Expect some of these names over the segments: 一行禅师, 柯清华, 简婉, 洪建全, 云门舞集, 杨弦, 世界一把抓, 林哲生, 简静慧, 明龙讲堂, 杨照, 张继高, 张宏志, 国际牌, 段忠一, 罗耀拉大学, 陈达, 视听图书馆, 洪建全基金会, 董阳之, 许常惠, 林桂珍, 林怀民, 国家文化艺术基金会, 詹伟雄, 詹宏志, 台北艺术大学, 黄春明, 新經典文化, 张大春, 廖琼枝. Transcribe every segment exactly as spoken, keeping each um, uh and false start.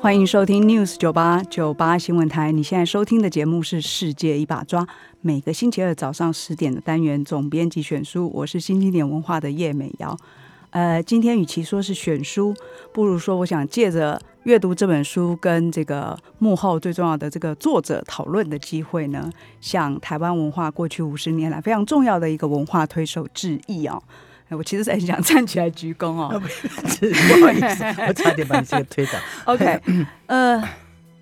欢迎收听 News 九八 九八新闻台，你现在收听的节目是《世界一把抓》，每个星期二早上十点的单元总编辑选书，我是新经典文化的叶美瑶。呃，今天与其说是选书，不如说我想借着阅读这本书跟这个幕后最重要的这个作者讨论的机会呢，向台湾文化过去五十年来非常重要的一个文化推手致意哦。我其实很想站起来鞠躬哦，不好意思，我差点把你这个推倒。OK， 呃，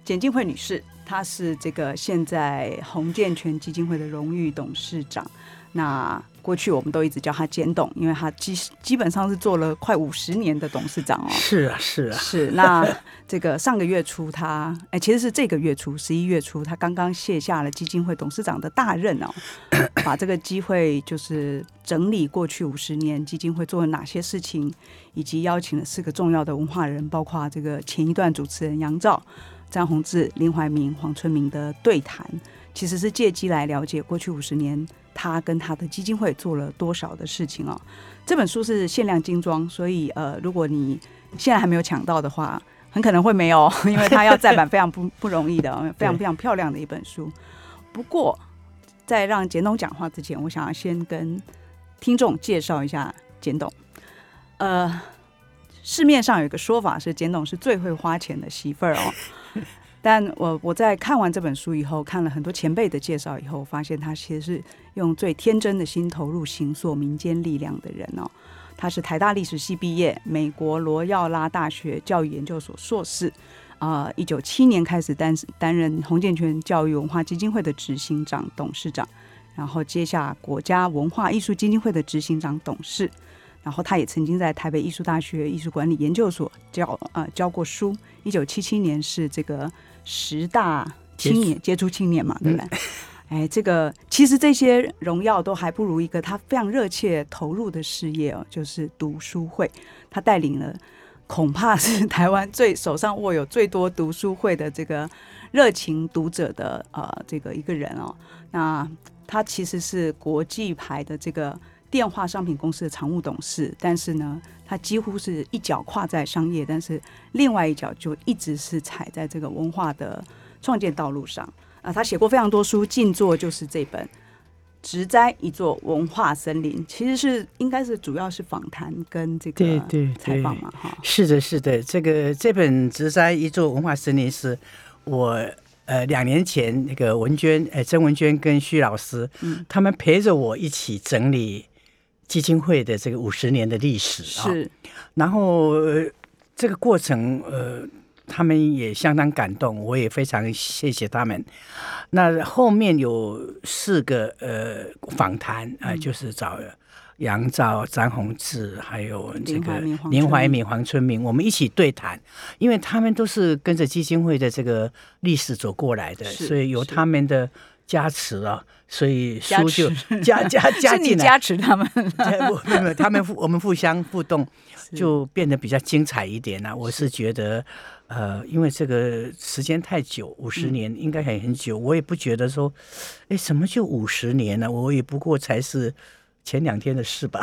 简静惠女士，她是这个现在洪建全基金会的荣誉董事长。那过去我们都一直叫她简董，因为她基基本上是做了快五十年的董事长哦。是啊，是啊，是。那这个上个月初她，哎，其实是这个月初，十一月初，她刚刚卸下了基金会董事长的大任哦，把这个机会就是整理过去五十年基金会做了哪些事情，以及邀请了四个重要的文化人，包括这个前一段主持人杨照、张宏志、林怀民、黄春明的对谈，其实是借机来了解过去五十年他跟他的基金会做了多少的事情哦。这本书是限量精装，所以呃，如果你现在还没有抢到的话，很可能会没有，因为它要再版非常 不, 不容易的，非常非常漂亮的一本书。不过在让简董讲话之前，我想要先跟听众介绍一下简董。呃，市面上有一个说法是简董是最会花钱的媳妇儿哦。但 我, 我在看完这本书以后，看了很多前辈的介绍以后，发现他其实是用最天真的心投入形塑民间力量的人哦。他是台大历史系毕业，美国罗耀拉大学教育研究所硕士，呃，一九七年开始 担, 担任洪建全教育文化基金会的执行长、董事长，然后接下国家文化艺术基金会的执行长、董事。然后他也曾经在台北艺术大学艺术管理研究所 教,、呃、教过书。一九七七年是这个十大青年杰出青年嘛，对不对？嗯、哎，这个其实这些荣耀都还不如一个他非常热切投入的事业哦，就是读书会。他带领了恐怕是台湾最手上握有最多读书会的这个热情读者的呃这个一个人哦。那他其实是国际牌的这个电话商品公司的常务董事，但是呢，他几乎是一脚跨在商业，但是另外一脚就一直是踩在这个文化的创建道路上啊。他写过非常多书，近作就是这本《植栽一座文化森林》，其实是应该是主要是访谈跟这个采访嘛，哈。是的，是的，这个这本《植栽一座文化森林》是我。呃，两年前那个文娟，呃，曾文娟跟徐老师，嗯、他们陪着我一起整理基金会的这个五十年的历史啊。是，然后、呃、这个过程，呃，他们也相当感动，我也非常谢谢他们。那后面有四个呃访谈啊、呃，就是找杨照、张宏志，还有这个林怀民、黄春明，我们一起对谈，因为他们都是跟着基金会的这个历史走过来的，所以由他们的加持啊，所以书就加加加进来。是你加持他们，没有没有，他们我们互相互动，就变得比较精彩一点了、啊。我是觉得，呃，因为这个时间太久，五十年应该还很久，嗯、我也不觉得说，哎，什么就五十年呢、啊？我也不过才是。前两天的事吧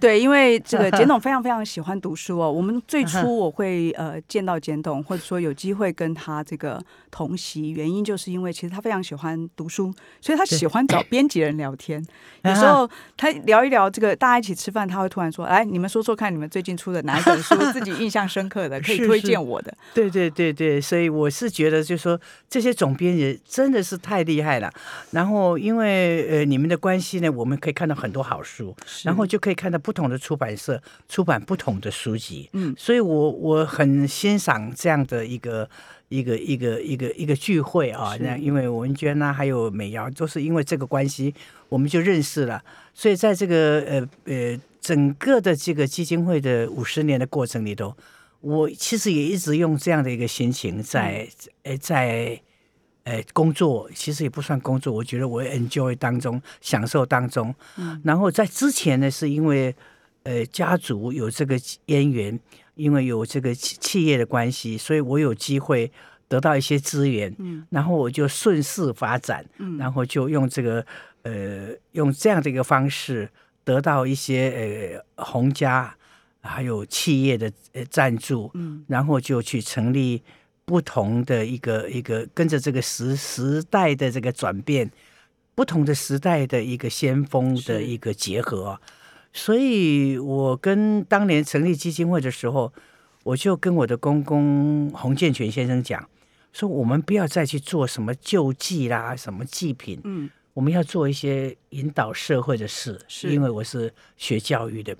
对，因为这个简董非常非常喜欢读书哦。我们最初我会、呃、见到简董，或者说有机会跟他这个同席，原因就是因为其实他非常喜欢读书，所以他喜欢找编辑人聊天有时候他聊一聊这个，大家一起吃饭，他会突然说，哎，你们说说看，你们最近出的哪一本书自己印象深刻的可以推荐我的是是对对对对，所以我是觉得就是说这些总编人真的是太厉害了，然后因为、呃、你们的关系呢，我们可以看到很很多好书，然后就可以看到不同的出版社出版不同的书籍，嗯、所以我我很欣赏这样的一个一个一个一个一个聚会啊，因为文娟啊还有美瑶都是因为这个关系我们就认识了，所以在这个呃呃整个的这个基金会的五十年的过程里头，我其实也一直用这样的一个心情在、嗯、在呃工作，其实也不算工作，我觉得我 enjoy 当中，享受当中、嗯、然后在之前呢是因为呃家族有这个渊源，因为有这个企业的关系，所以我有机会得到一些资源、嗯、然后我就顺势发展、嗯、然后就用这个呃用这样的一个方式得到一些呃红家还有企业的赞助、嗯、然后就去成立不同的一个一个跟着这个 时, 时代的这个转变，不同的时代的一个先锋的一个结合。所以我跟当年成立基金会的时候，我就跟我的公公洪建全先生讲说，我们不要再去做什么救济啦什么济贫、嗯、我们要做一些引导社会的事，因为我是学教育的，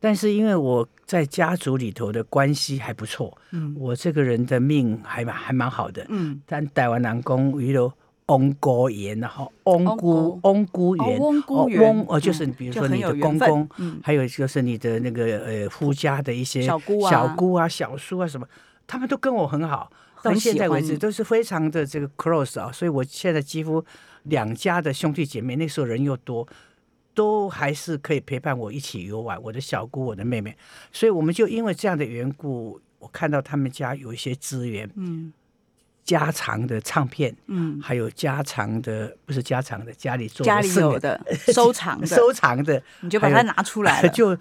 但是因为我在家族里头的关系还不错、嗯、我这个人的命还蛮还蛮好的、嗯、但台湾人说有那个翁姑园，翁姑翁姑园，翁就是比如说你的公公、嗯、还有就是你的那个呃夫家的一些小姑啊小姑啊小叔啊什么，他们都跟我很好，到现在为止都是非常的这个 close 啊，所以我现在几乎两家的兄弟姐妹，那时候人又多，都还是可以陪伴我一起游玩，我的小姑我的妹妹，所以我们就因为这样的缘故，我看到他们家有一些资源，嗯，家常的唱片，嗯，还有家常的不是家常的家里做的家里有的收藏的收藏的，你就把它拿出来了，就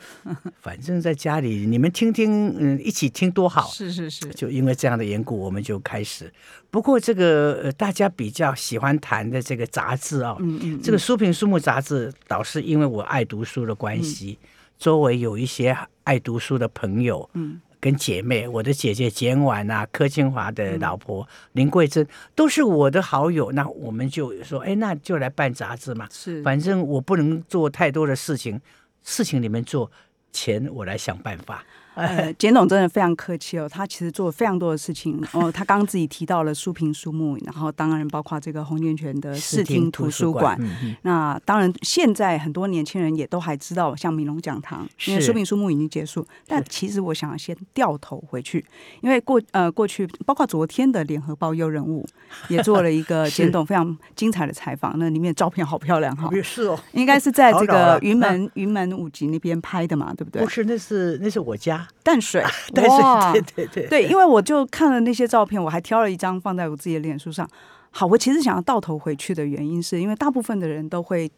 反正在家里你们听听，嗯，一起听多好，是是是，就因为这样的缘故我们就开始。不过这个、呃、大家比较喜欢谈的这个杂志啊、哦嗯嗯，这个书评书目杂志，倒是因为我爱读书的关系、嗯，周围有一些爱读书的朋友，嗯。跟姐妹，我的姐姐简婉啊，柯清华的老婆、嗯、林桂珍都是我的好友，那我们就说哎，那就来办杂志嘛，是，反正我不能做太多的事情，事情你们做，钱我来想办法。呃，简董真的非常客气哦，他其实做了非常多的事情哦。他刚刚自己提到了书评书目，然后当然包括这个洪建全的视听图书馆。嗯嗯、那当然，现在很多年轻人也都还知道，像明龙讲堂，因为书评书目已经结束。但其实我想先掉头回去，因为过呃过去包括昨天的联合报优人物也做了一个简董非常精彩的采访，那里面照片好漂亮哈、哦，是哦，应该是在这个云门、啊、云门舞集那边拍的嘛，对不对？不是，那是那是我家。淡水、啊、淡水，对对对对，因为我就看了那些照片，我还挑了一张放在我自己的脸书上。好，我其实想要到头回去的原因是因为大部分的人都会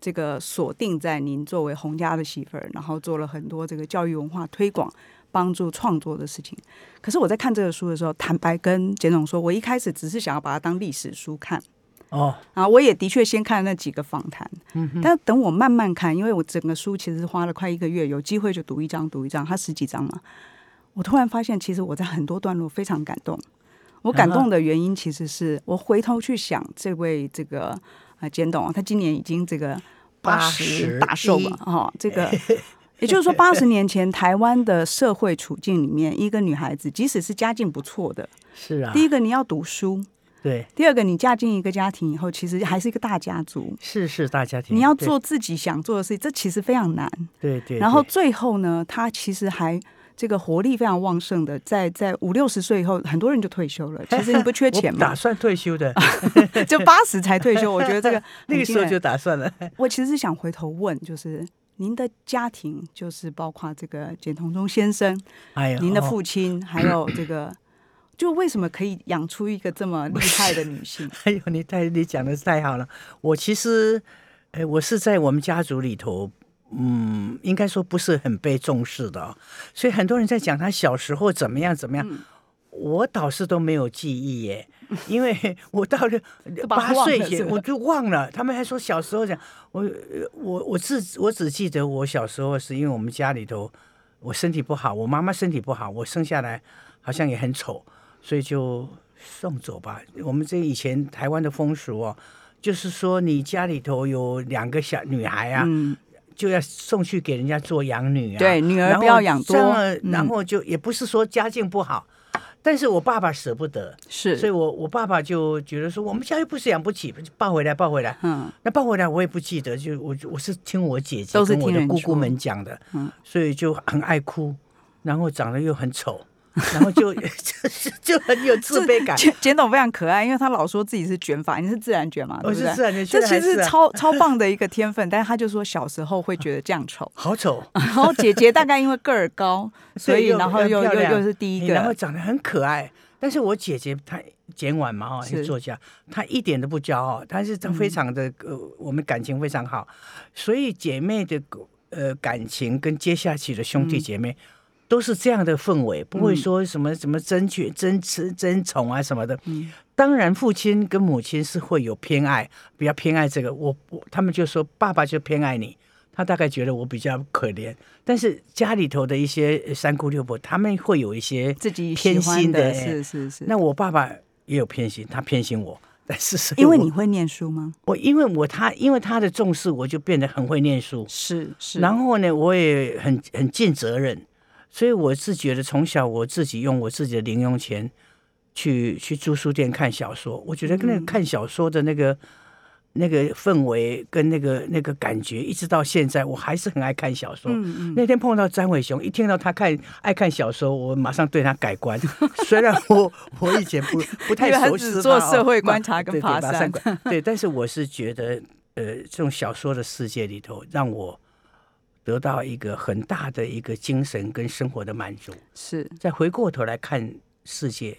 这个锁定在您作为洪家的媳妇儿，然后做了很多这个教育文化推广帮助创作的事情。可是我在看这个书的时候，坦白跟简总说，我一开始只是想要把它当历史书看哦，啊，我也的确先看那几个访谈、嗯，但等我慢慢看，因为我整个书其实花了快一个月，有机会就读一章读一章，它十几章嘛。我突然发现，其实我在很多段落非常感动。我感动的原因其实是我回头去想，这位这个啊简董，他今年已经这个八十大寿嘛，哦，这个。也就是说，八十年前台湾的社会处境里面，一个女孩子，即使是家境不错的，是啊，第一个你要读书。对，第二个你嫁进一个家庭以后，其实还是一个大家族，是是大家庭，你要做自己想做的事情，这其实非常难。对 对, 对。然后最后呢，他其实还这个活力非常旺盛的，在在五六十岁以后，很多人就退休了。其实你不缺钱嘛，打算退休的，就八十才退休。我觉得这个那个时候就打算了。我其实是想回头问，就是。您的家庭就是包括这个简同中先生、哎、您的父亲、哦、还有这个就为什么可以养出一个这么厉害的女性？哎呦，你太你讲的太好了。我其实、呃、我是在我们家族里头嗯，应该说不是很被重视的、哦、所以很多人在讲她小时候怎么样怎么样、嗯，我倒是都没有记忆耶，因为我到了八岁前我就忘了。他们还说小时候讲我我我只我只记得我小时候是因为我们家里头我身体不好，我妈妈身体不好，我生下来好像也很丑，所以就送走吧。我们这以前台湾的风俗哦，就是说你家里头有两个小女孩啊。嗯，就要送去给人家做养女啊，对，女儿不要养多，然后, 然后就也不是说家境不好、嗯、但是我爸爸舍不得，是，所以我我爸爸就觉得说我们家又不是养不起，抱回来抱回来，嗯，那抱回来我也不记得，就我我是听我姐姐跟我的姑姑们讲的，嗯，所以就很爱哭，然后长得又很丑。然后就 就, 就很有自卑感。简董非常可爱，因为他老说自己是卷发，你是自然卷嘛？我是自然卷，这其实是超超棒的一个天分。但是他就说小时候会觉得这样丑，好丑。然后姐姐大概因为个儿高，所以然后又又又是第一个，然后长得很可爱。但是我姐姐她简婉嘛，哦，是作家，她一点都不骄傲，但是她非常的、嗯、呃，我们感情非常好，所以姐妹的呃感情跟接下去的兄弟姐妹。嗯，都是这样的氛围，不会说什么什么争取、争吃、争宠啊什么的。嗯，当然，父亲跟母亲是会有偏爱，比较偏爱这个。我我他们就说，爸爸就偏爱你，他大概觉得我比较可怜。但是家里头的一些三姑六婆，他们会有一些自己偏心 的, 的，是是是。那我爸爸也有偏心，他偏心我，但是因为你会念书吗？我因为我他因为他的重视，我就变得很会念书。是是。然后呢，我也很很尽责任。所以我是觉得从小我自己用我自己的零用钱去去租书店看小说，我觉得那个看小说的那个、嗯、那个氛围跟那个那个感觉，一直到现在我还是很爱看小说。嗯嗯，那天碰到詹伟雄，一听到他看爱看小说，我马上对他改观。虽然我我以前不不太熟悉他，只做社会观察跟爬山，对, 对, 对，但是我是觉得呃，这种小说的世界里头让我。得到一个很大的一个精神跟生活的满足，是再回过头来看世界，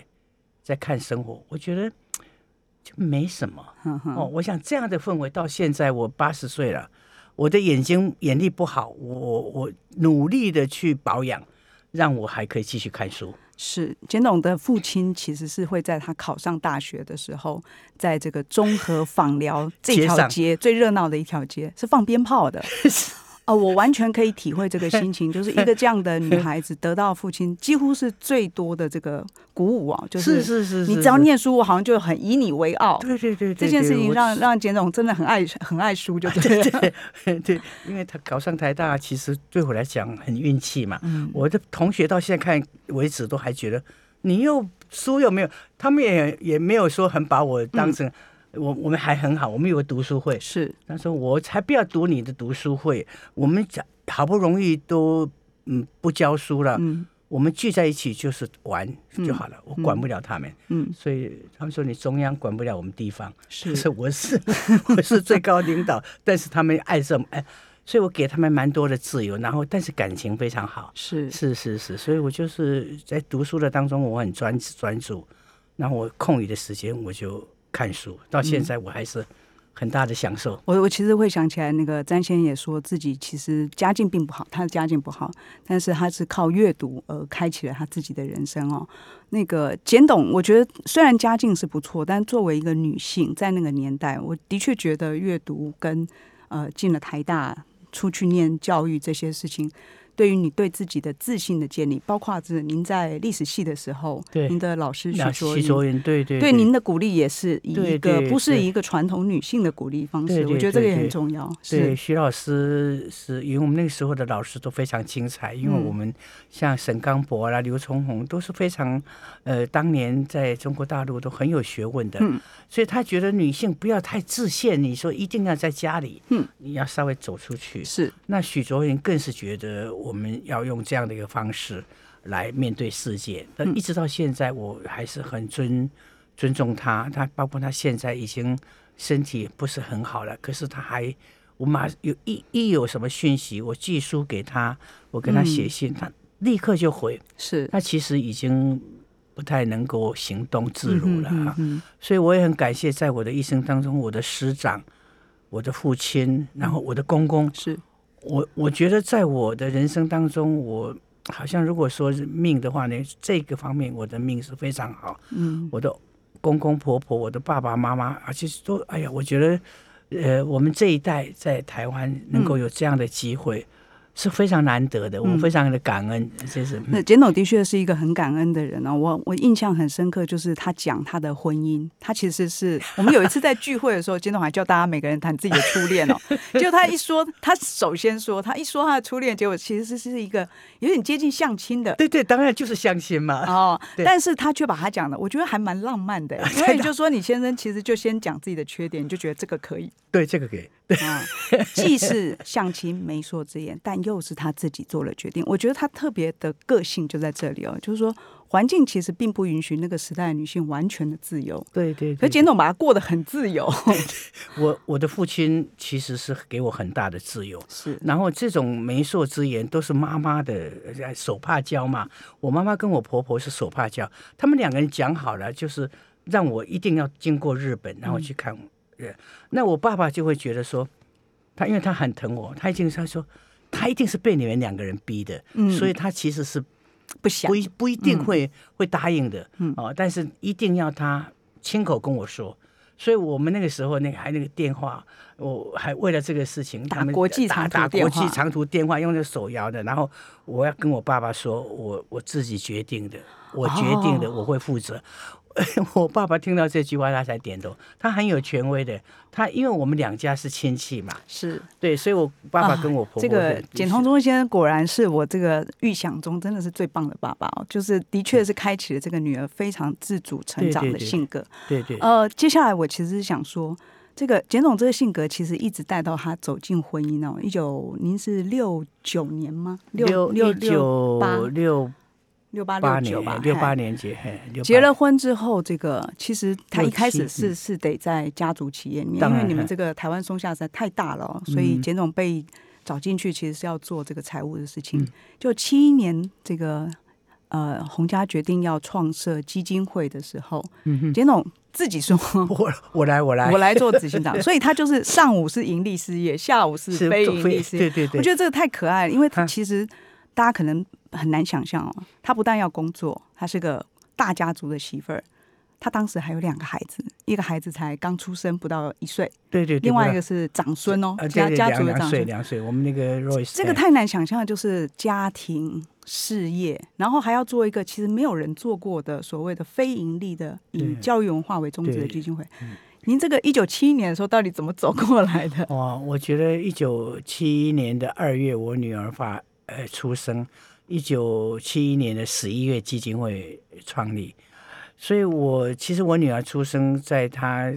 再看生活，我觉得就没什么。呵呵哦，我想这样的氛围到现在我八十岁了，我的眼睛眼力不好，我我努力的去保养，让我还可以继续看书。是，简董的父亲其实是会在他考上大学的时候，在这个中和枋寮这条 街, 街最热闹的一条街是放鞭炮的。哦，我完全可以体会这个心情，就是一个这样的女孩子得到父亲几乎是最多的这个鼓舞啊，就是你只要念书，我好像就很以你为傲。对对 对, 对, 对，这件事情让让简总真的很爱很爱书，就对了。对, 对, 对，因为他考上台大，其实对我来讲很运气嘛。嗯，我的同学到现在看为止都还觉得你又书又没有，他们也也没有说很把我当成。嗯，我, 我们还很好，我们有个读书会，是他说我才不要读你的读书会，我们好不容易都嗯不教书了，嗯，我们聚在一起就是玩就好了，嗯，我管不了他们，嗯，所以他们说你中央管不了我们地方，是，是我是我是最高领导，但是他们爱这么爱，所以我给他们蛮多的自由，然后但是感情非常好，是是是是，所以我就是在读书的当中我很专专注，然后我空余的时间我就。看书到现在我还是很大的享受。嗯，我我其实会想起来那个詹先生也说自己其实家境并不好，他的家境不好，但是他是靠阅读而开启了他自己的人生哦。那个简董我觉得虽然家境是不错，但作为一个女性在那个年代，我的确觉得阅读跟呃进了台大出去念教育这些事情对于你对自己的自信的建立，包括是您在历史系的时候，您的老师徐卓云，对对对，您的鼓励也是以一个不是一个传统女性的鼓励方式，我觉得这个也很重要。对，徐老师是因为我们那个时候的老师都非常精彩，因为我们像沈刚伯啦、刘崇宏都是非常呃，当年在中国大陆都很有学问的，嗯，所以他觉得女性不要太自限，你说一定要在家里，嗯，你要稍微走出去。是，那许卓云更是觉得。我们要用这样的一个方式来面对世界，但一直到现在我还是很尊尊重他，他包括他现在已经身体不是很好了，可是他还我马有一一有什么讯息我寄书给他，我跟他写信，嗯，他立刻就回，是他其实已经不太能够行动自如了，嗯哼嗯哼，所以我也很感谢在我的一生当中我的师长，我的父亲，然后我的公公，嗯，是我我觉得在我的人生当中，我好像如果说命的话呢，这个方面我的命是非常好。嗯，我的公公婆婆，我的爸爸妈妈，而且都哎呀，我觉得呃，我们这一代在台湾能够有这样的机会，嗯，是非常难得的，我非常的感恩。就是嗯、那简董的确是一个很感恩的人、哦、我, 我印象很深刻，就是他讲他的婚姻，他其实是我们有一次在聚会的时候，简董还叫大家每个人谈自己的初恋哦。结果他一说，他首先说，他一说他的初恋，结果其实是一个有点接近相亲的。对对，当然就是相亲嘛。哦，但是他却把他讲的，我觉得还蛮浪漫的。因为你就说你先生其实就先讲自己的缺点，你就觉得这个可以。对，这个可以。对、啊，既是相亲媒妁之言，但又是他自己做了决定。我觉得他特别的个性就在这里哦，就是说环境其实并不允许那个时代的女性完全的自由。对 对, 对, 对，可是简董把他过得很自由。对对对，我我的父亲其实是给我很大的自由，是。然后这种媒妁之言都是妈妈的手帕交嘛，我妈妈跟我婆婆是手帕交，他们两个人讲好了，就是让我一定要经过日本，然后去看我。嗯，那我爸爸就会觉得说，他因为他很疼我，他已经他说他一定是被你们两个人逼的，嗯、所以他其实是不想 不, 不一定会、嗯、会答应的、嗯哦、但是一定要他亲口跟我说。所以我们那个时候那个还那个电话，我还为了这个事情打国际长打国际长途电话，用那手摇的，然后我要跟我爸爸说，我我自己决定的，我决定的，我会负责。哦我爸爸听到这句话，他才点头。他很有权威的，他因为我们两家是亲戚嘛，是对，所以我爸爸跟我婆婆、啊、这个简同忠先生果然是我这个预想中真的是最棒的爸爸、哦、就是的确是开启了这个女儿非常自主成长的性格。对 对, 对, 对, 对, 对呃，接下来我其实是想说，这个简总这个性格其实一直带到他走进婚姻哦。一九您是六九年吗？六六九六。六八六九吧，六八年结，结了婚之后，这个其实他一开始是、嗯、是得在家族企业里面，因为你们这个台湾松下实在太大了、哦嗯，所以简总被找进去其实是要做这个财务的事情。嗯、就七一年这个呃洪家决定要创设基金会的时候，嗯、简总自己说，我我来我来我来做执行长，所以他就是上午是盈利事业，下午是非盈利事业。对对对，我觉得这个太可爱了，因为其实大家可能很难想象哦，她不但要工作，她是个大家族的媳妇儿，她当时还有两个孩子，一个孩子才刚出生不到一岁，对 对, 对，另外一个是长孙哦，啊、家对对对家族的长孙，两岁，我们那个 Royce 这个太难想象的就是家庭事业，然后还要做一个其实没有人做过的所谓的非盈利的以教育文化为宗旨的基金会。您这个一九七一年的时候到底怎么走过来的？哦，我觉得一九七一年的二月我女儿发呃出生。一九七一年的十一月，基金会创立，所以我其实我女儿出生在她呃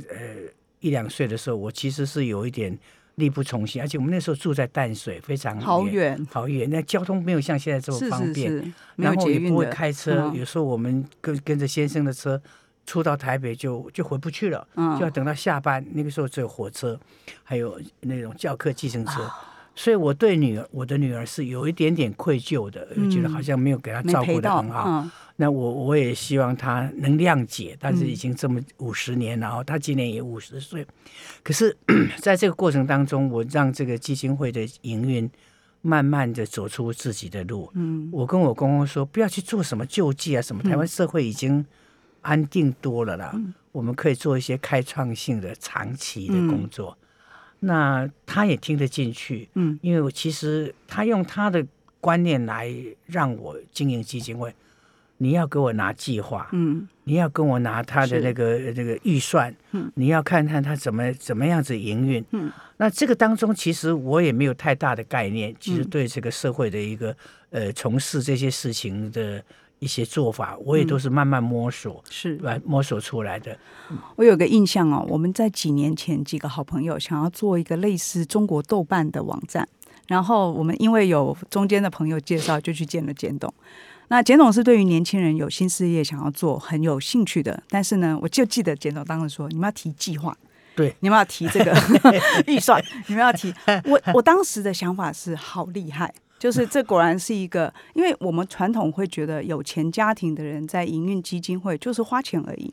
一两岁的时候，我其实是有一点力不从心，而且我们那时候住在淡水，非常好远，好远，那交通没有像现在这么方便，是是是，然后也不会开车，有时候我们跟跟着先生的车出到台北就就回不去了、嗯，就要等到下班，那个时候只有火车，还有那种教科计程车。啊，所以我对女儿，我的女儿是有一点点愧疚的，嗯、觉得好像没有给她照顾得很好。嗯、那我我也希望她能谅解，但是已经这么五十年了，然后她今年也五十岁。可是在这个过程当中，我让这个基金会的营运慢慢的走出自己的路。嗯、我跟我公公说，不要去做什么救济啊，什么台湾社会已经安定多了啦，嗯、我们可以做一些开创性的、长期的工作。嗯，那他也听得进去，嗯，因为我其实他用他的观念来让我经营基金会，你要给我拿计划，嗯，你要跟我拿他的那个那个预算，嗯，你要看看他怎么怎么样子营运，嗯，那这个当中其实我也没有太大的概念，其实对这个社会的一个呃从事这些事情的一些做法，我也都是慢慢摸索，是、嗯、摸索出来的。我有个印象哦，我们在几年前几个好朋友想要做一个类似中国豆瓣的网站，然后我们因为有中间的朋友介绍，就去见了简董。那简董是对于年轻人有新事业想要做很有兴趣的，但是呢，我就记得简董当时说，你们要提计划，对，你们要提这个预算，你们要提。我我当时的想法是，好厉害。就是这果然是一个，因为我们传统会觉得有钱家庭的人在营运基金会就是花钱而已，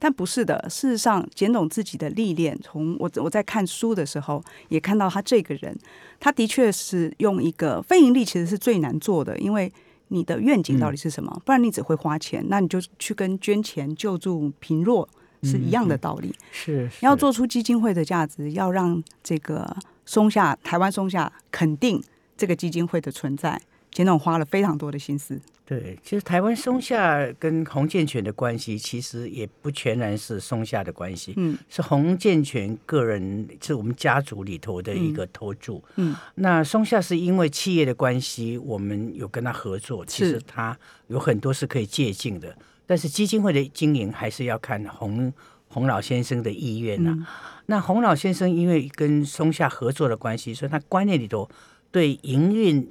但不是的。事实上，简董自己的历练，从我我在看书的时候也看到他这个人，他的确是用一个非盈利其实是最难做的，因为你的愿景到底是什么？嗯、不然你只会花钱，那你就去跟捐钱救助贫弱是一样的道理。嗯、是, 是要做出基金会的价值，要让这个松下台湾松下肯定。这个基金会的存在，简总花了非常多的心思。对，其实台湾松下跟洪建全的关系其实也不全然是松下的关系、嗯、是洪建全个人，是我们家族里头的一个投注、嗯嗯、那松下是因为企业的关系我们有跟他合作，其实他有很多是可以借鉴的，但是基金会的经营还是要看洪洪老先生的意愿、啊嗯、那洪老先生因为跟松下合作的关系，所以他观念里头对营运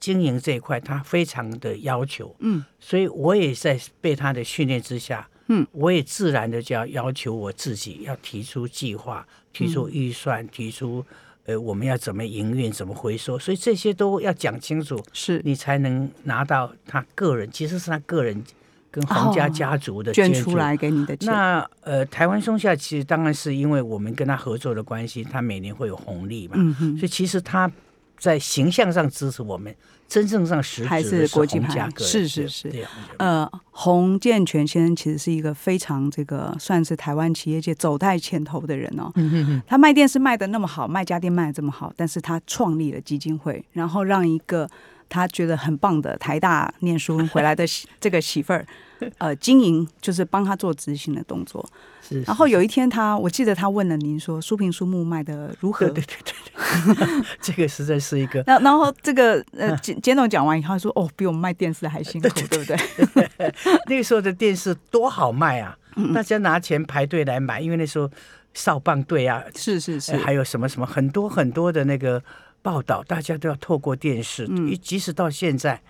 经营这一块他非常的要求、嗯、所以我也在被他的训练之下、嗯、我也自然的就要要求我自己要提出计划，提出预算、嗯、提出呃我们要怎么营运，怎么回收，所以这些都要讲清楚，是你才能拿到他个人，其实是他个人跟洪家家族的捐出来给你的钱。那呃，台湾松下其实当然是因为我们跟他合作的关系，他每年会有红利嘛、嗯，所以其实他在形象上支持我们，真正上实质是国际牌，是是是。呃，洪建全先生其实是一个非常这个算是台湾企业界走在前头的人哦。嗯、哼哼他卖电视卖的那么好，卖家电卖的这么好，但是他创立了基金会，然后让一个他觉得很棒的台大念书回来的这个媳妇儿呃，经营就是帮他做执行的动作。是是是。然后有一天他我记得他问了您说书评书目卖的如何。对对对对这个实在是一个然后这个呃，简总讲完以后他说哦，比我们卖电视还辛苦，对对对对对对对那个时候的电视多好卖啊，大家拿钱排队来买，因为那时候少棒队啊，是是是、呃、还有什么什么很多很多的那个报道，大家都要透过电视、嗯、即使到现在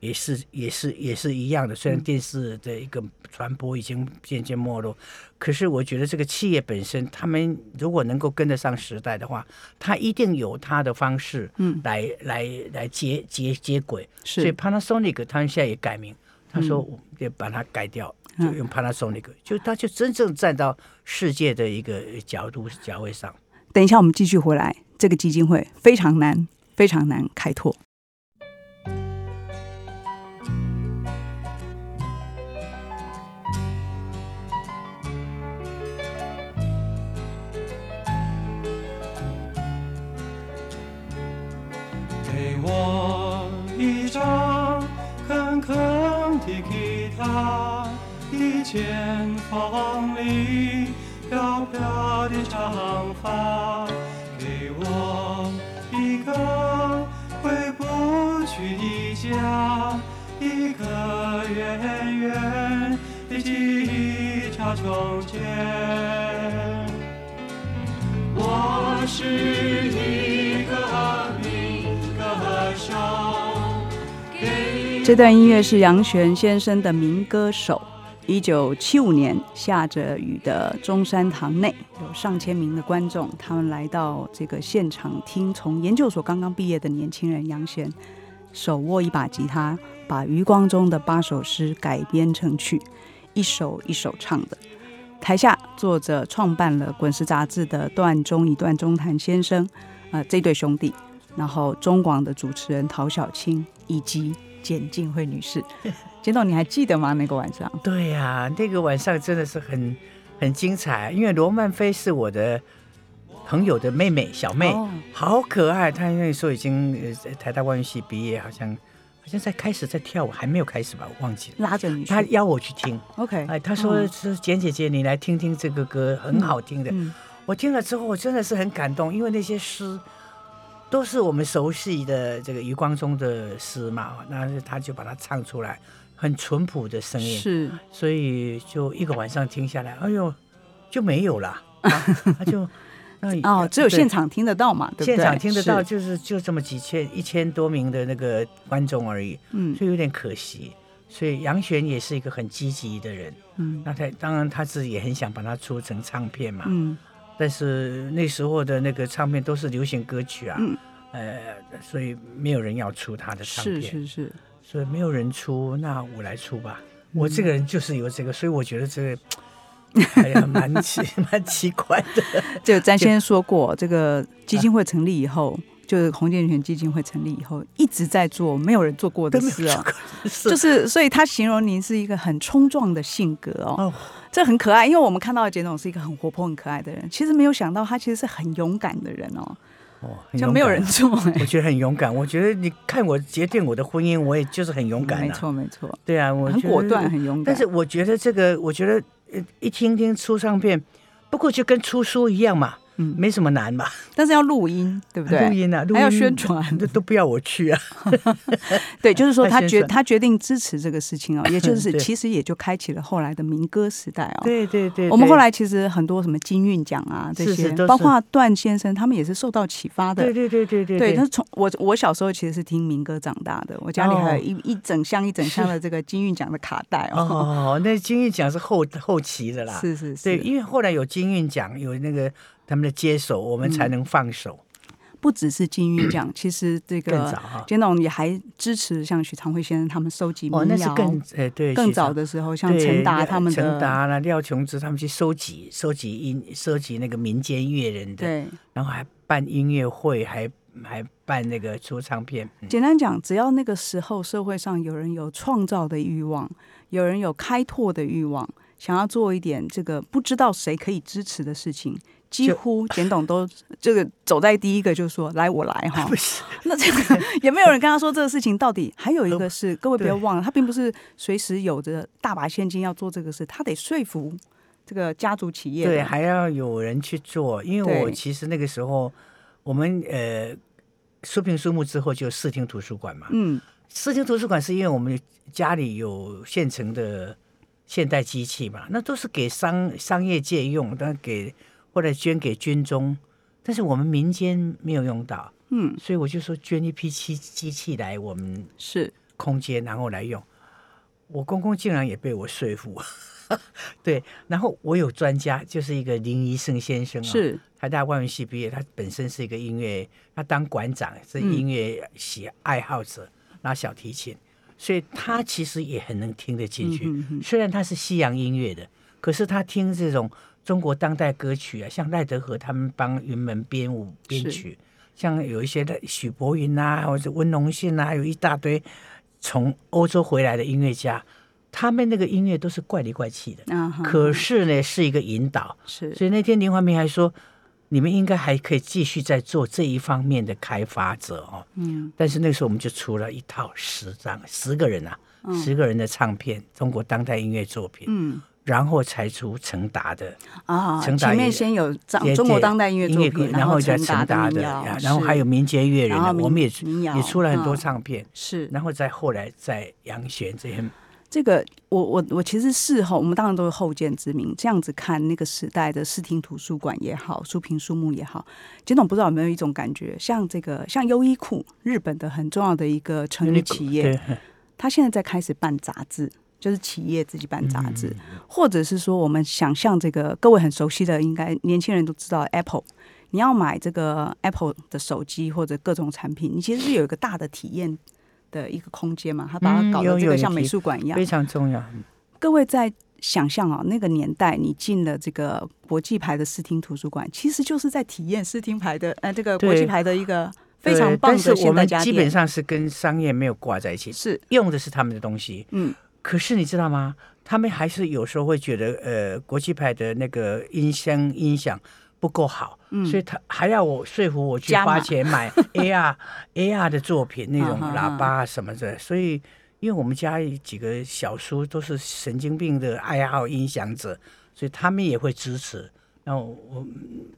也是也是也是一样的，虽然电视的一个传播已经渐渐没落、嗯、可是我觉得这个企业本身他们如果能够跟得上时代的话，他一定有他的方式来、嗯、来来接接接轨，所以 Panasonic 他们现在也改名，他说我们得把它改掉、嗯、就用 Panasonic， 就他就真正站到世界的一个角度角位上。等一下我们继续回来，这个基金会非常难非常难开拓。给我一张坑坑的吉他，一间房里飘飘的长发，给我一个回不去的家，一个远远的吉他从前。我是一个民歌手。这段音乐是杨璇先生的《民歌手》。一九七五年下着雨的中山堂内，有上千名的观众，他们来到这个现场听从研究所刚刚毕业的年轻人杨璇手握一把吉他，把余光中的八首诗改编成曲，一首一首唱的。台下坐着创办了《滚石》杂志的段忠一、段忠谈先生，呃，这对兄弟，然后中广的主持人陶晓清以及简静慧女士。简总，你还记得吗？那个晚上？对呀、啊，那个晚上真的是很很精彩，因为罗曼菲是我的朋友的妹妹，小妹，哦、好可爱。她那时候已经台大外语系毕业，好像好像在开始在跳舞，还没有开始吧，我忘记了。拉着你去，她邀我去听。OK， 哎，她说是简姐姐，你来听听这个歌，很好听的。嗯嗯、我听了之后，我真的是很感动，因为那些诗都是我们熟悉的这个余光中的诗嘛，那她就把它唱出来。很淳朴的声音，是，所以就一个晚上听下来，哎呦，就没有了，啊、就哦，只有现场听得到嘛，对不对？现场听得到，就是就这么几千一千多名的那个观众而已，嗯，所以有点可惜。所以杨璇也是一个很积极的人，嗯，那他当然他自己也很想把它出成唱片嘛，嗯，但是那时候的那个唱片都是流行歌曲啊，嗯、呃，所以没有人要出他的唱片，是是是。所以没有人出，那我来出吧。我这个人就是有这个，所以我觉得这个哎呀，蛮奇蛮奇怪的。就詹先生说过，这个基金会成立以后，啊、就是洪建全基金会成立以后，一直在做没有人做过的事哦。是就是，所以他形容您是一个很冲撞的性格哦。哦这很可爱，因为我们看到的简总是一个很活泼、很可爱的人，其实没有想到他其实是很勇敢的人哦。就没有人救、欸、我觉得很勇敢。我觉得你看我决定我的婚姻，我也就是很勇敢、啊嗯、没错没错，对啊，我很果断很勇敢。但是我觉得这个，我觉得一听听出唱片，不过就跟出书一样嘛，嗯，没什么难嘛，但是要录音，对不对？录音啊，录音还要宣传，都不要我去啊。对，就是说他决他决定支持这个事情哦，也就是其实也就开启了后来的民歌时代哦。对对 对, 对，我们后来其实很多什么金韵奖啊这些，是是包括段先生他们也是受到启发的。对对对对对，对，他从我我小时候其实是听民歌长大的，我家里还有一、哦、一整箱一整箱的这个金韵奖的卡带哦。哦, 哦，那金韵奖是后后期的啦，是是是，对，因为后来有金韵奖，有那个。他们的接手，我们才能放手。嗯、不只是金韵奖，其实这个简董也还支持像许常惠先生他们收集民谣、哦，那是更呃、欸、对，更早的时候，像陈达他们的陈达啦、廖琼枝他们去收集、收集音、收集那个民间乐人的，对，然后还办音乐会，还还。办那个出唱片、嗯、简单讲，只要那个时候社会上有人有创造的欲望，有人有开拓的欲望，想要做一点这个不知道谁可以支持的事情，几乎简董都这个走在第一个，就说来我来哈。那这个也没有人跟他说这个事情到底还有一个是各位不要忘了，他并不是随时有着大把现金要做这个事，他得说服这个家族企业，对，还要有人去做。因为我其实那个时候我们呃书评书目之后就视听图书馆嘛，嗯，视听图书馆是因为我们家里有现成的现代机器嘛，那都是给商商业界用，但给后来捐给军中，但是我们民间没有用到，嗯，所以我就说捐一批机器来我们是空间，然后来用。我公公竟然也被我说服。对，然后我有专家，就是一个林宜盛先生、哦、是台大外文系毕业，他本身是一个音乐，他当馆长是音乐喜爱好者，拉、嗯、小提琴，所以他其实也很能听得进去、嗯、哼哼，虽然他是西洋音乐的，可是他听这种中国当代歌曲啊，像赖德和他们帮云门编舞编曲，像有一些许博云啊，或者温龙信啊，有一大堆从欧洲回来的音乐家，他们那个音乐都是怪里怪气的、uh-huh. 可是呢是一个引导，是，所以那天林怀民还说你们应该还可以继续在做这一方面的开发者、哦嗯、但是那时候我们就出了一套十张十个人啊、嗯、十个人的唱片，中国当代音乐作品、嗯、然后才出成达的啊，成达前面先有中国当代音乐作品，然后再成达的，然后还有民间乐人、啊、我们 也, 也出了很多唱片、嗯、是，然后再后来在杨弦这些。这个我我我其实事后，我们当然都是后见之明，这样子看那个时代的视听图书馆也好，书评书目也好，简董不知道有没有一种感觉，像这个像优衣库，日本的很重要的一个成人企业，他现在在开始办杂志，就是企业自己办杂志、嗯、或者是说我们想象这个各位很熟悉的，应该年轻人都知道 Apple， 你要买这个 Apple 的手机或者各种产品，你其实是有一个大的体验的一个空间嘛，他把它搞得这个像美术馆一样、嗯、非常重要。各位在想象啊、哦，那个年代你进了这个国际牌的视听图书馆，其实就是在体验视听牌的呃这个国际牌的一个非常棒的现代家电，但是我们基本上是跟商业没有挂在一起，是用的是他们的东西。嗯，可是你知道吗？他们还是有时候会觉得呃国际牌的那个音箱音响不够好、嗯、所以他还要我说服我去花钱买 A R A R 的作品，那种喇叭什么的。所以因为我们家几个小叔都是神经病的爱好音响者，所以他们也会支持。那我我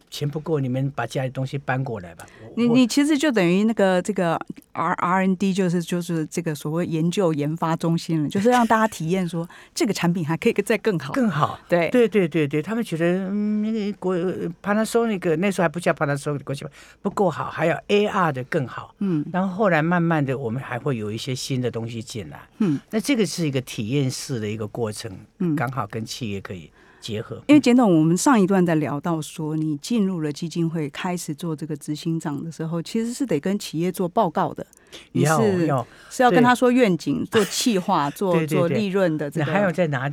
钱不够，你们把家里东西搬过来吧。你你其实就等于那个这个 R R&D 就是就是这个所谓研究研发中心了，就是让大家体验说这个产品还可以再更好更好。对对对对对，他们觉得嗯那个国 Panasonic 那时候还不叫 Panasonic 国际牌不够好，还有 A R 的更好。嗯，然后后来慢慢的我们还会有一些新的东西进来。嗯，那这个是一个体验式的一个过程，嗯，刚好跟企业可以。因为简董我们上一段在聊到说你进入了基金会开始做这个执行长的时候，其实是得跟企业做报告的，你是要是要跟他说愿景，做企划，做对对对做利润的、这个、还有在哪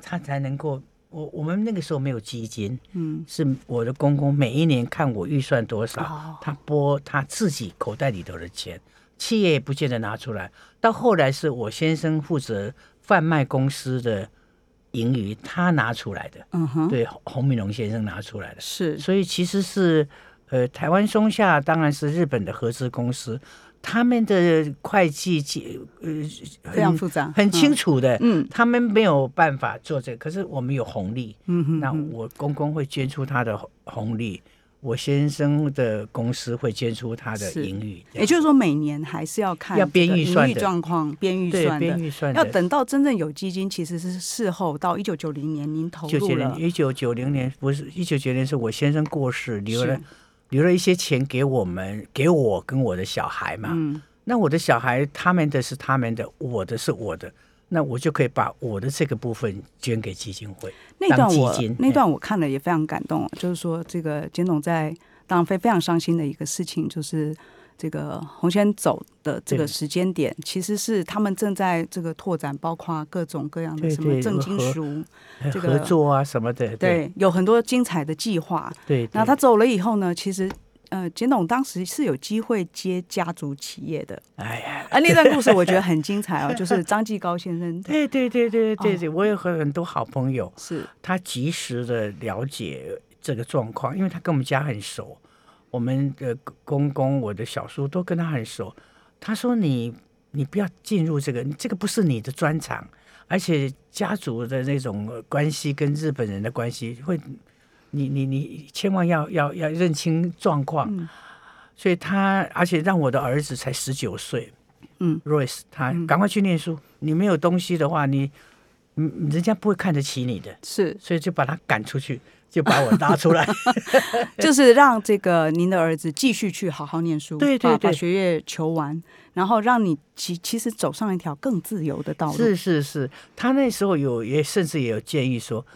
他才能够 我, 我们那个时候没有基金、嗯、是我的公公每一年看我预算多少、哦、他拨他自己口袋里头的钱，企业也不见得拿出来，到后来是我先生负责贩卖公司的盈余，他拿出来的、嗯、对，洪明龙先生拿出来的，是，所以其实是呃，台湾松下当然是日本的合资公司，他们的会计呃非常复杂，很清楚的，嗯，他们没有办法做这个。可是我们有红利，嗯哼哼，那我公公会捐出他的红利，我先生的公司会捐出他的盈余，也就是说每年还是要看要编预算的状况，编预算的，编预算的，要等到真正有基金，其实是事后到一九九零年您投入了，一九九零年不是一九九零年是我先生过世，留了留了一些钱给我们，给我跟我的小孩嘛，嗯，那我的小孩他们的是他们的，我的是我的。那我就可以把我的这个部分捐给基金会。那段我那段我看了也非常感动，就是说这个简总在当然非常伤心的一个事情，就是这个洪先走的这个时间点，其实是他们正在这个拓展，包括各种各样的什么重金属这个合作啊什么的， 对， 对，有很多精彩的计划。对，那他走了以后呢，其实。呃，简董当时是有机会接家族企业的，哎呀，啊，那段故事我觉得很精彩哦，就是张继高先生。对对对对对对，哦，我有很多好朋友，是他及时的了解这个状况，因为他跟我们家很熟，我们的公公、我的小叔都跟他很熟。他说你：“你你不要进入这个，这个不是你的专长，而且家族的那种关系跟日本人的关系会。”你你你千万要要要认清状况，嗯，所以他而且让我的儿子才十九岁，嗯 ，Royce 他赶快去念书，嗯，你没有东西的话，你人家不会看得起你的，是，所以就把他赶出去，就把我拉出来，就是让这个您的儿子继续去好好念书，对对对，把学业求完，然后让你其其实走上一条更自由的道路。是是是，他那时候有也甚至也有建议说。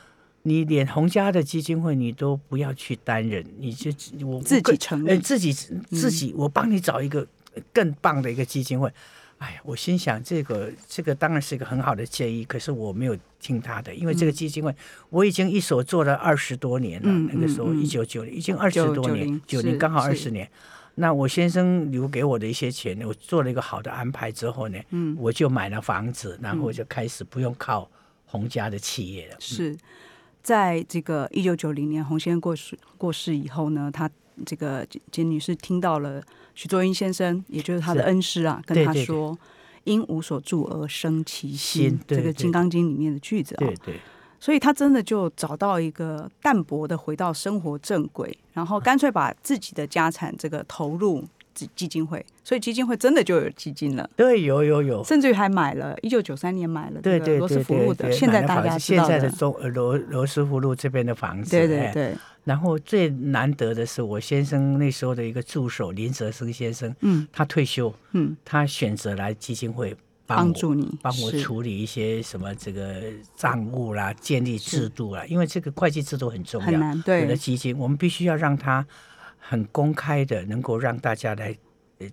你连洪家的基金会你都不要去担任，你就我自己成立，呃、自己自己，嗯，我帮你找一个更棒的一个基金会。哎呀，我心想这个这个当然是一个很好的建议，可是我没有听他的，因为这个基金会，嗯，我已经一手做了二十多年了，嗯，那个时候一九九零已经二十多年，九零刚好二十年。那我先生留给我的一些钱，我做了一个好的安排之后呢，嗯，我就买了房子，然后就开始不用靠洪家的企业了。嗯，是。在这个一九九零年洪先生过世过世以后呢，他这个简女士听到了许作英先生，也就是他的恩师啊，跟他说：“对对对因无所住而生其心。”这个《金刚经》里面的句子啊，对对。所以他真的就找到一个淡泊的回到生活正轨，然后干脆把自己的家产这个投入基金会，所以基金会真的就有基金了。对，有有有，甚至于还买了，一九九三年买了这个罗斯福路的，对对对对对，现在大家知道的现在的中罗罗斯福路这边的房子。对对对。哎，然后最难得的是，我先生那时候的一个助手林哲生先生，嗯，他退休，嗯，他选择来基金会帮我帮助你，帮我处理一些什么这个账务啦，建立制度啦，因为这个会计制度很重要，很难。对，有了基金，我们必须要让他。很公开的，能够让大家来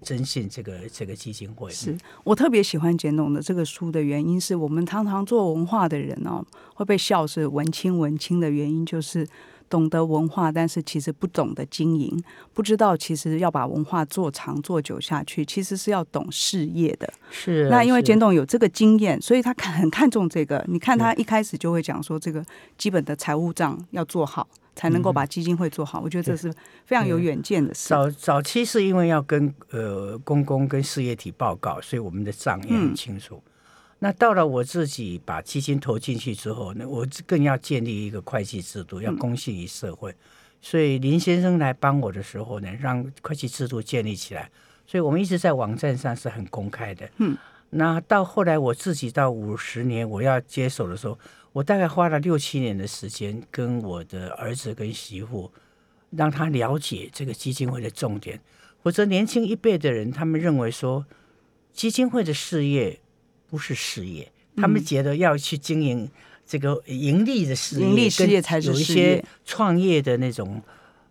征信这个这个基金会。是我特别喜欢简董的这个书的原因是，我们常常做文化的人哦，会被笑是文青文青的原因就是懂得文化，但是其实不懂得经营，不知道其实要把文化做长做久下去，其实是要懂事业的。是，那因为简董有这个经验，所以他很看重这个。你看他一开始就会讲说，这个基本的财务账要做好。才能够把基金会做好，嗯，我觉得这是非常有远见的事。早早期是因为要跟呃公公跟事业体报告，所以我们的账也很清楚，嗯。那到了我自己把基金投进去之后，那我更要建立一个会计制度，要公信于社会，嗯。所以林先生来帮我的时候呢，让会计制度建立起来。所以我们一直在网站上是很公开的。嗯。那到后来我自己到五十年我要接手的时候。我大概花了六七年的时间，跟我的儿子跟媳妇，让他了解这个基金会的重点。或者年轻一辈的人，他们认为说，基金会的事业不是事业，他们觉得要去经营这个盈利的事业，盈利事业才是事业。有一些创业的那种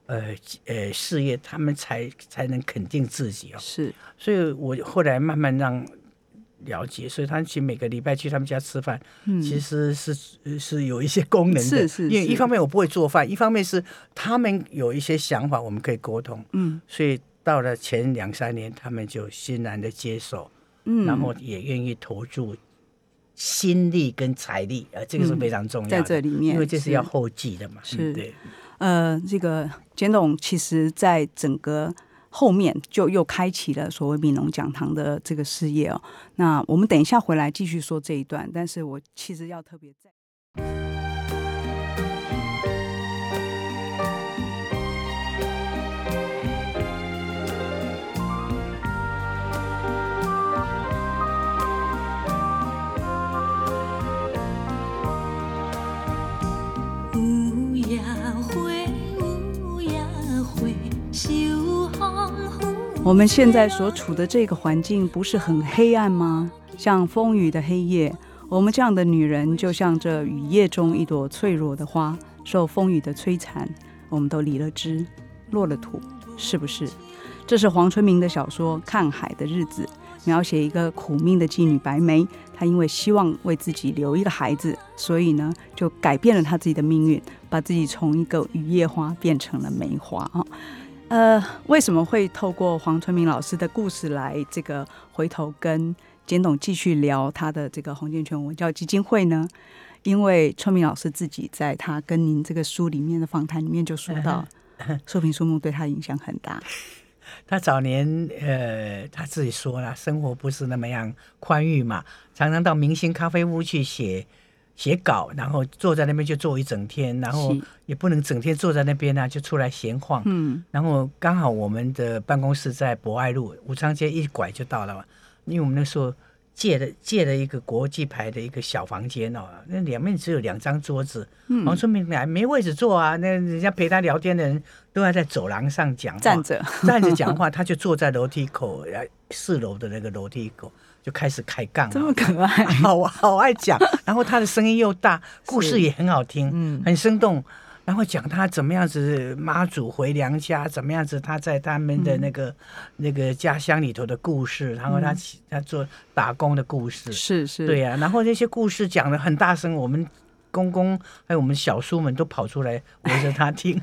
呃呃事业，他们才才能肯定自己哦。是，所以我后来慢慢让。了解，所以他其实每个礼拜去他们家吃饭，嗯，其实是是有一些功能的，是是是，因为一方面我不会做饭，一方面是他们有一些想法我们可以沟通，嗯，所以到了前两三年他们就欣然的接手，嗯，然后也愿意投注心力跟财力，啊，这个是非常重要的，嗯，在这里面，因为这是要后继的嘛，是，嗯，对。呃，这个简董其实在整个后面就又开启了所谓悯农讲堂的这个事业哦。那我们等一下回来继续说这一段，但是我其实要特别在我们现在所处的这个环境不是很黑暗吗？像风雨的黑夜，我们这样的女人就像这雨夜中一朵脆弱的花，受风雨的摧残，我们都离了枝，落了土，是不是？这是黄春明的小说《看海的日子》，描写一个苦命的妓女白梅，她因为希望为自己留一个孩子，所以呢就改变了她自己的命运，把自己从一个雨夜花变成了梅花。呃，为什么会透过黄春明老师的故事来这个回头跟简董继续聊他的这个洪建全文教基金会呢？因为春明老师自己在他跟您这个书里面的访谈里面就说到，树平树木对他影响很大。他早年呃他自己说了，生活不是那么样宽裕嘛，常常到明星咖啡屋去写写稿，然后坐在那边就坐一整天，然后也不能整天坐在那边啊，就出来闲晃。嗯，然后刚好我们的办公室在博爱路武昌街一拐就到了嘛，因为我们那时候借了借了一个国际牌的一个小房间哦，那两面只有两张桌子，嗯，黄春明来没位置坐啊，那人家陪他聊天的人都要在走廊上讲话，站着站着讲话，他就坐在楼梯口，四楼的那个楼梯口。就开始开杠了，这么可爱，好好爱讲。然后他的声音又大，故事也很好听，嗯，很生动。然后讲他怎么样子妈祖回娘家，怎么样子他在他们的那个、嗯、那个家乡里头的故事，然后他、嗯、他做打工的故事，是是，对呀、啊。然后那些故事讲得很大声，我们公公还有我们小叔们都跑出来围着他听。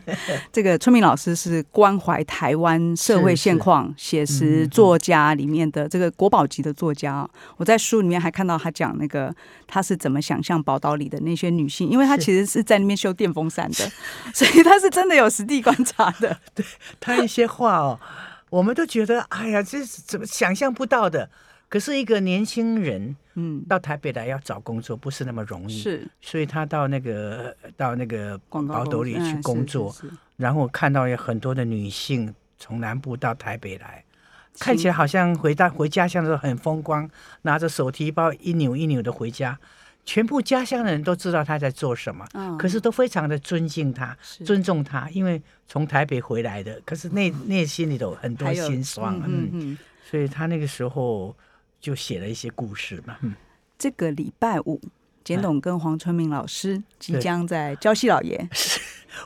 这个春明老师是关怀台湾社会现况写实作家里面的这个国宝级的作家、哦、我在书里面还看到他讲那个他是怎么想象宝岛里的那些女性，因为他其实是在那边修电风扇的，所以他是真的有实地观察的。对，他一些话哦，我们都觉得哎呀，这是怎么想象不到的。可是一个年轻人，嗯，到台北来要找工作不是那么容易，是，所以他到那个到那个宝岛里去工作，嗯、然后看到有很多的女性从南部到台北来，看起来好像回到回家乡的时候很风光，拿着手提包一扭一扭的回家，全部家乡的人都知道他在做什么，嗯、可是都非常的尊敬他，尊重他，因为从台北回来的，可是内内心里头很多心酸，嗯嗯，所以他那个时候。就写了一些故事嘛、嗯、这个礼拜五简董跟黄春明老师即将在礁溪老爷、啊、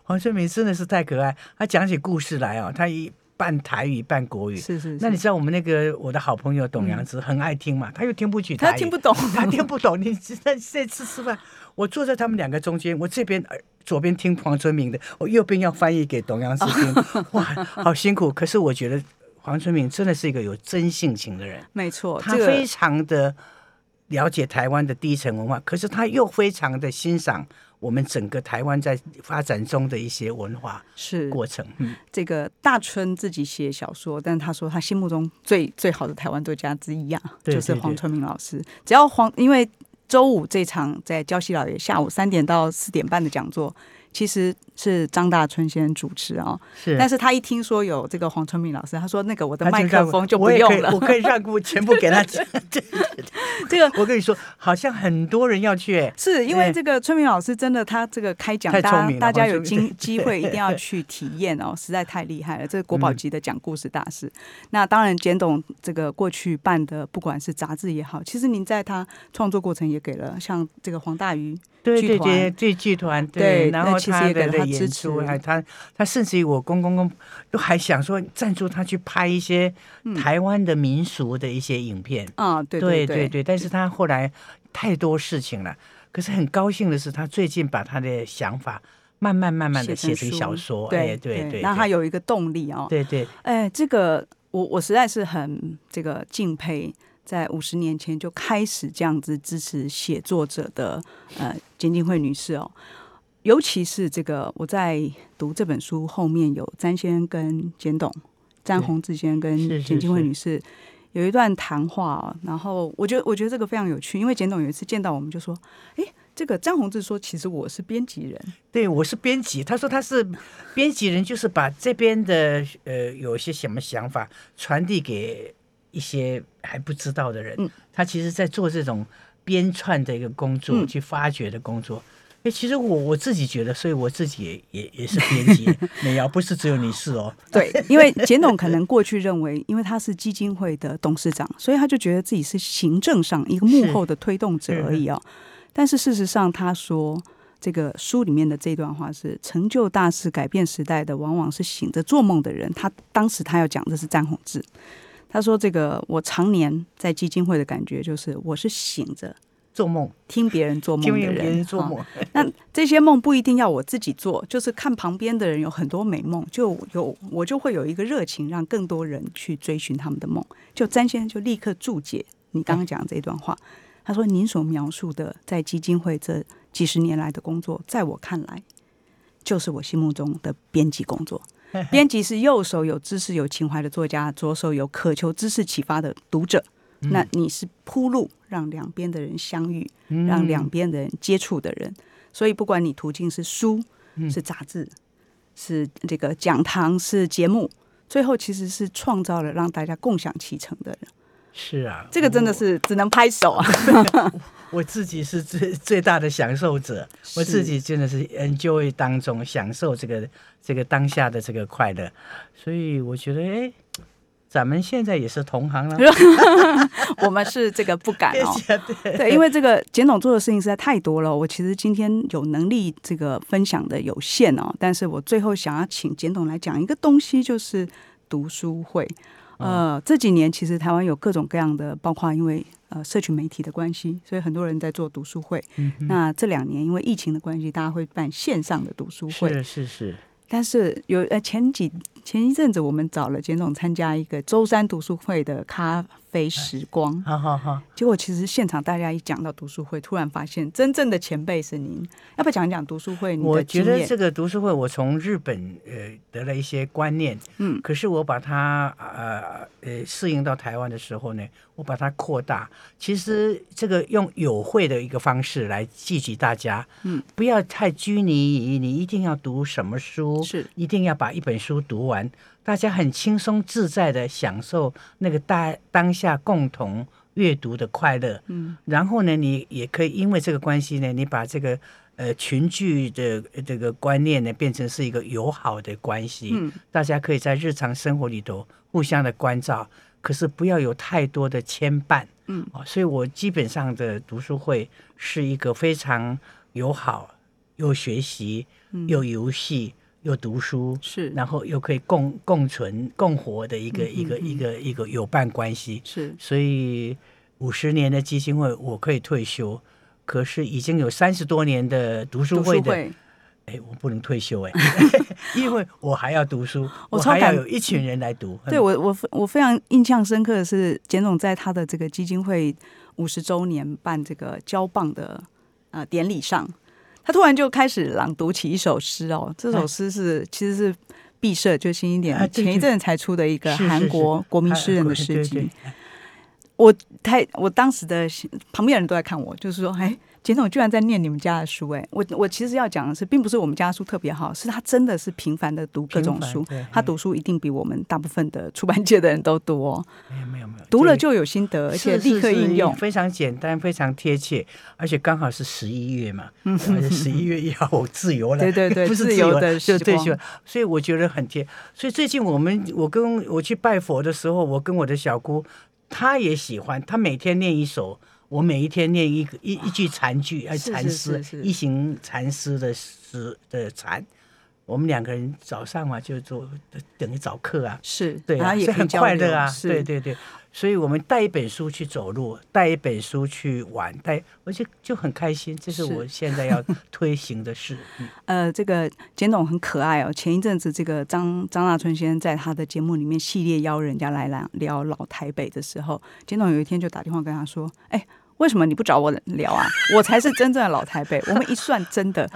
黄春明真的是太可爱，他讲起故事来哦，他一半台语半国语，是是是。那你知道我们那个我的好朋友董阳之很爱听嘛、嗯、他又听不起台语，他听不懂他听不懂你那次吃饭我坐在他们两个中间，我这边左边听黄春明的，我右边要翻译给董阳之听、哦、哇好辛苦。可是我觉得黄春明真的是一个有真性情的人，没错，他非常的了解台湾的低层文化、这个、可是他又非常的欣赏我们整个台湾在发展中的一些文化过程、嗯、这个大春自己写小说，但他说他心目中最最好的台湾作家之一啊，对对对，就是黄春明老师。只要黄，因为周五这场在礁溪老爷下午三点到四点半的讲座其实是张大春先生主持哦，是，但是他一听说有这个黄春明老师，他说那个我的麦克风就不用了，我 可, 我可以让部全部给他讲。这个我跟你说，好像很多人要去，是因为这个春明老师真的他这个开讲，大家大家有机会一定要去体验哦，实在太厉害了，这是国宝级的讲故事大师。嗯、那当然，简董这个过去办的，不管是杂志也好，其实您在他创作过程也给了像这个黄大瑜。对对对对，剧团 对, 对，然后他的他演出，还他他甚至于我公公公都还想说赞助他去拍一些台湾的民俗的一些影片啊、嗯哦，对对 对, 对, 对, 对，但是他后来太多事情了，可是很高兴的是，他最近把他的想法。慢慢慢慢的写成小说，对对对，那他有一个动力哦，对对，哎，这个我我实在是很这个敬佩。在五十年前就开始这样子支持写作者的呃，简静慧女士哦，尤其是这个，我在读这本书后面有詹先生跟简董，詹宏志先生跟简静慧女士有一段谈话、哦、然后我觉得我觉得这个非常有趣，因为简董有一次见到我们就说，哎，这个詹宏志说其实我是编辑人，对，我是编辑，他说他是编辑人，就是把这边的呃有些什么想法传递给一些还不知道的人、嗯、他其实在做这种编串的一个工作、嗯、去发掘的工作。欸、其实我我自己觉得，所以我自己也 也, 也是编辑，美瑶不是只有你是哦。对，因为简董可能过去认为，因为他是基金会的董事长，所以他就觉得自己是行政上一个幕后的推动者而已哦。但是事实上，他说这个书里面的这段话是：成就大事、改变时代的，往往是醒着做梦的人。他当时他要讲的是詹宏志，他说：“这个我常年在基金会的感觉就是，我是醒着。”做梦，听别人做梦的人，听别人做梦、哦、那这些梦不一定要我自己做，就是看旁边的人有很多美梦，就有我就会有一个热情让更多人去追寻他们的梦。就詹先生就立刻注解你刚刚讲这段话、嗯、他说您所描述的在基金会这几十年来的工作，在我看来就是我心目中的编辑工作。编辑是右手有知识有情怀的作家，左手有渴求知识启发的读者，那你是铺路让两边的人相遇、嗯、让两边的人接触的人。所以不管你途径是书、嗯、是杂志，是这个讲堂，是节目，最后其实是创造了让大家共享其成的人。是啊，这个真的是只能拍手啊。 我, 我自己是 最, 最大的享受者，我自己真的是 enjoy 当中享受这个这个当下的这个快乐。所以我觉得哎，咱们现在也是同行了。我们是这个不敢哦。对，因为这个简董做的事情实在太多了，我其实今天有能力这个分享的有限哦。但是我最后想要请简董来讲一个东西，就是读书会。呃，这几年其实台湾有各种各样的，包括因为呃社群媒体的关系，所以很多人在做读书会、嗯、那这两年因为疫情的关系，大家会办线上的读书会。是是是。但是有前几前一阵子，我们找了简总参加一个舟山读书会的咖啡时光，好好好。结果其实现场大家一讲到读书会，突然发现真正的前辈是您。要不要讲一讲读书会你的经验？我觉得这个读书会，我从日本呃得了一些观念，嗯，可是我把它呃呃适应到台湾的时候呢，我把它扩大。其实这个用友会的一个方式来聚集大家，嗯，不要太拘泥于你一定要读什么书，是一定要把一本书读完，大家很轻松自在的享受那个大当下共同阅读的快乐。嗯，然后呢，你也可以因为这个关系呢，你把这个呃群聚的这个观念呢，变成是一个友好的关系。嗯，大家可以在日常生活里头互相的关照，可是不要有太多的牵绊。嗯，哦，所以我基本上的读书会是一个非常友好，又学习，又游戏。嗯，又读书，是，然后又可以共共存共活的一个、嗯、一个、嗯、一个一个友伴关系。是，所以五十年的基金会我可以退休，可是已经有三十多年的读书会的，哎，我不能退休哎，因为我还要读书，我还要有一群人来读。对，我我我非常印象深刻的是，简总在他的这个基金会五十周年办这个交棒的呃典礼上。他突然就开始朗读起一首诗哦，这首诗是、啊、其实是毕设就新一点、啊、前一阵才出的一个韩国国民诗人的诗集。我太我当时的旁边人都在看我，就是说，哎，简总居然在念你们家的书哎！我我其实要讲的是，并不是我们家书特别好，是他真的是频繁的读各种书，他读书一定比我们大部分的出版界的人都多、哦。没有没有没有，读了就有心得，而且立刻应用，是是是，非常简单，非常贴切，而且刚好是十一月嘛，十一月一号我自由了，对对对，不是自由的时光，就对，所以我觉得很贴。所以最近我们我跟我去拜佛的时候，我跟我的小姑。他也喜欢，他每天念一首，我每一天念一一一句禅句，哎，禅师一行禅师的诗的禅。我们两个人早上嘛、啊、就做等于早课啊，是对啊，也很快乐啊，对对对。所以我们带一本书去走路，带一本书去玩，带而且就很开心，这是我现在要推行的事。嗯、呃，这个简董很可爱哦。前一阵子，这个张张大春先生在他的节目里面系列邀人家来聊老台北的时候，简董有一天就打电话跟他说：“哎，为什么你不找我聊啊？我才是真正的老台北。我们一算真的，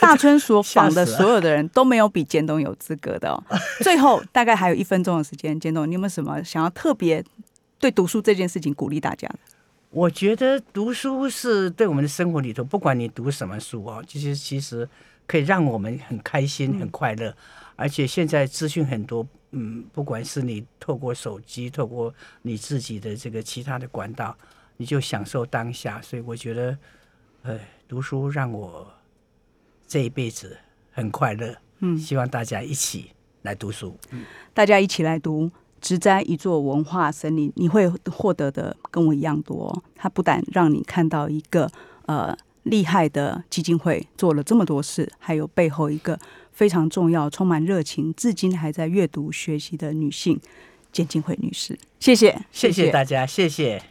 大春所访的所有的人都没有比简董有资格的哦。最后大概还有一分钟的时间，简董，你有没有什么想要特别对读书这件事情鼓励大家的？我觉得读书是对我们的生活里头，不管你读什么书啊，就是其实可以让我们很开心、很快乐。而且现在资讯很多，嗯，不管是你透过手机，透过你自己的这个其他的管道，你就享受当下。所以我觉得，呃，读书让我这一辈子很快乐。嗯，希望大家一起来读书，嗯、大家一起来读。植栽一座文化森林，你会获得的跟我一样多、哦。它不但让你看到一个呃厉害的基金会做了这么多事，还有背后一个非常重要、充满热情、至今还在阅读学习的女性，简静慧女士。谢谢，谢谢大家，谢谢。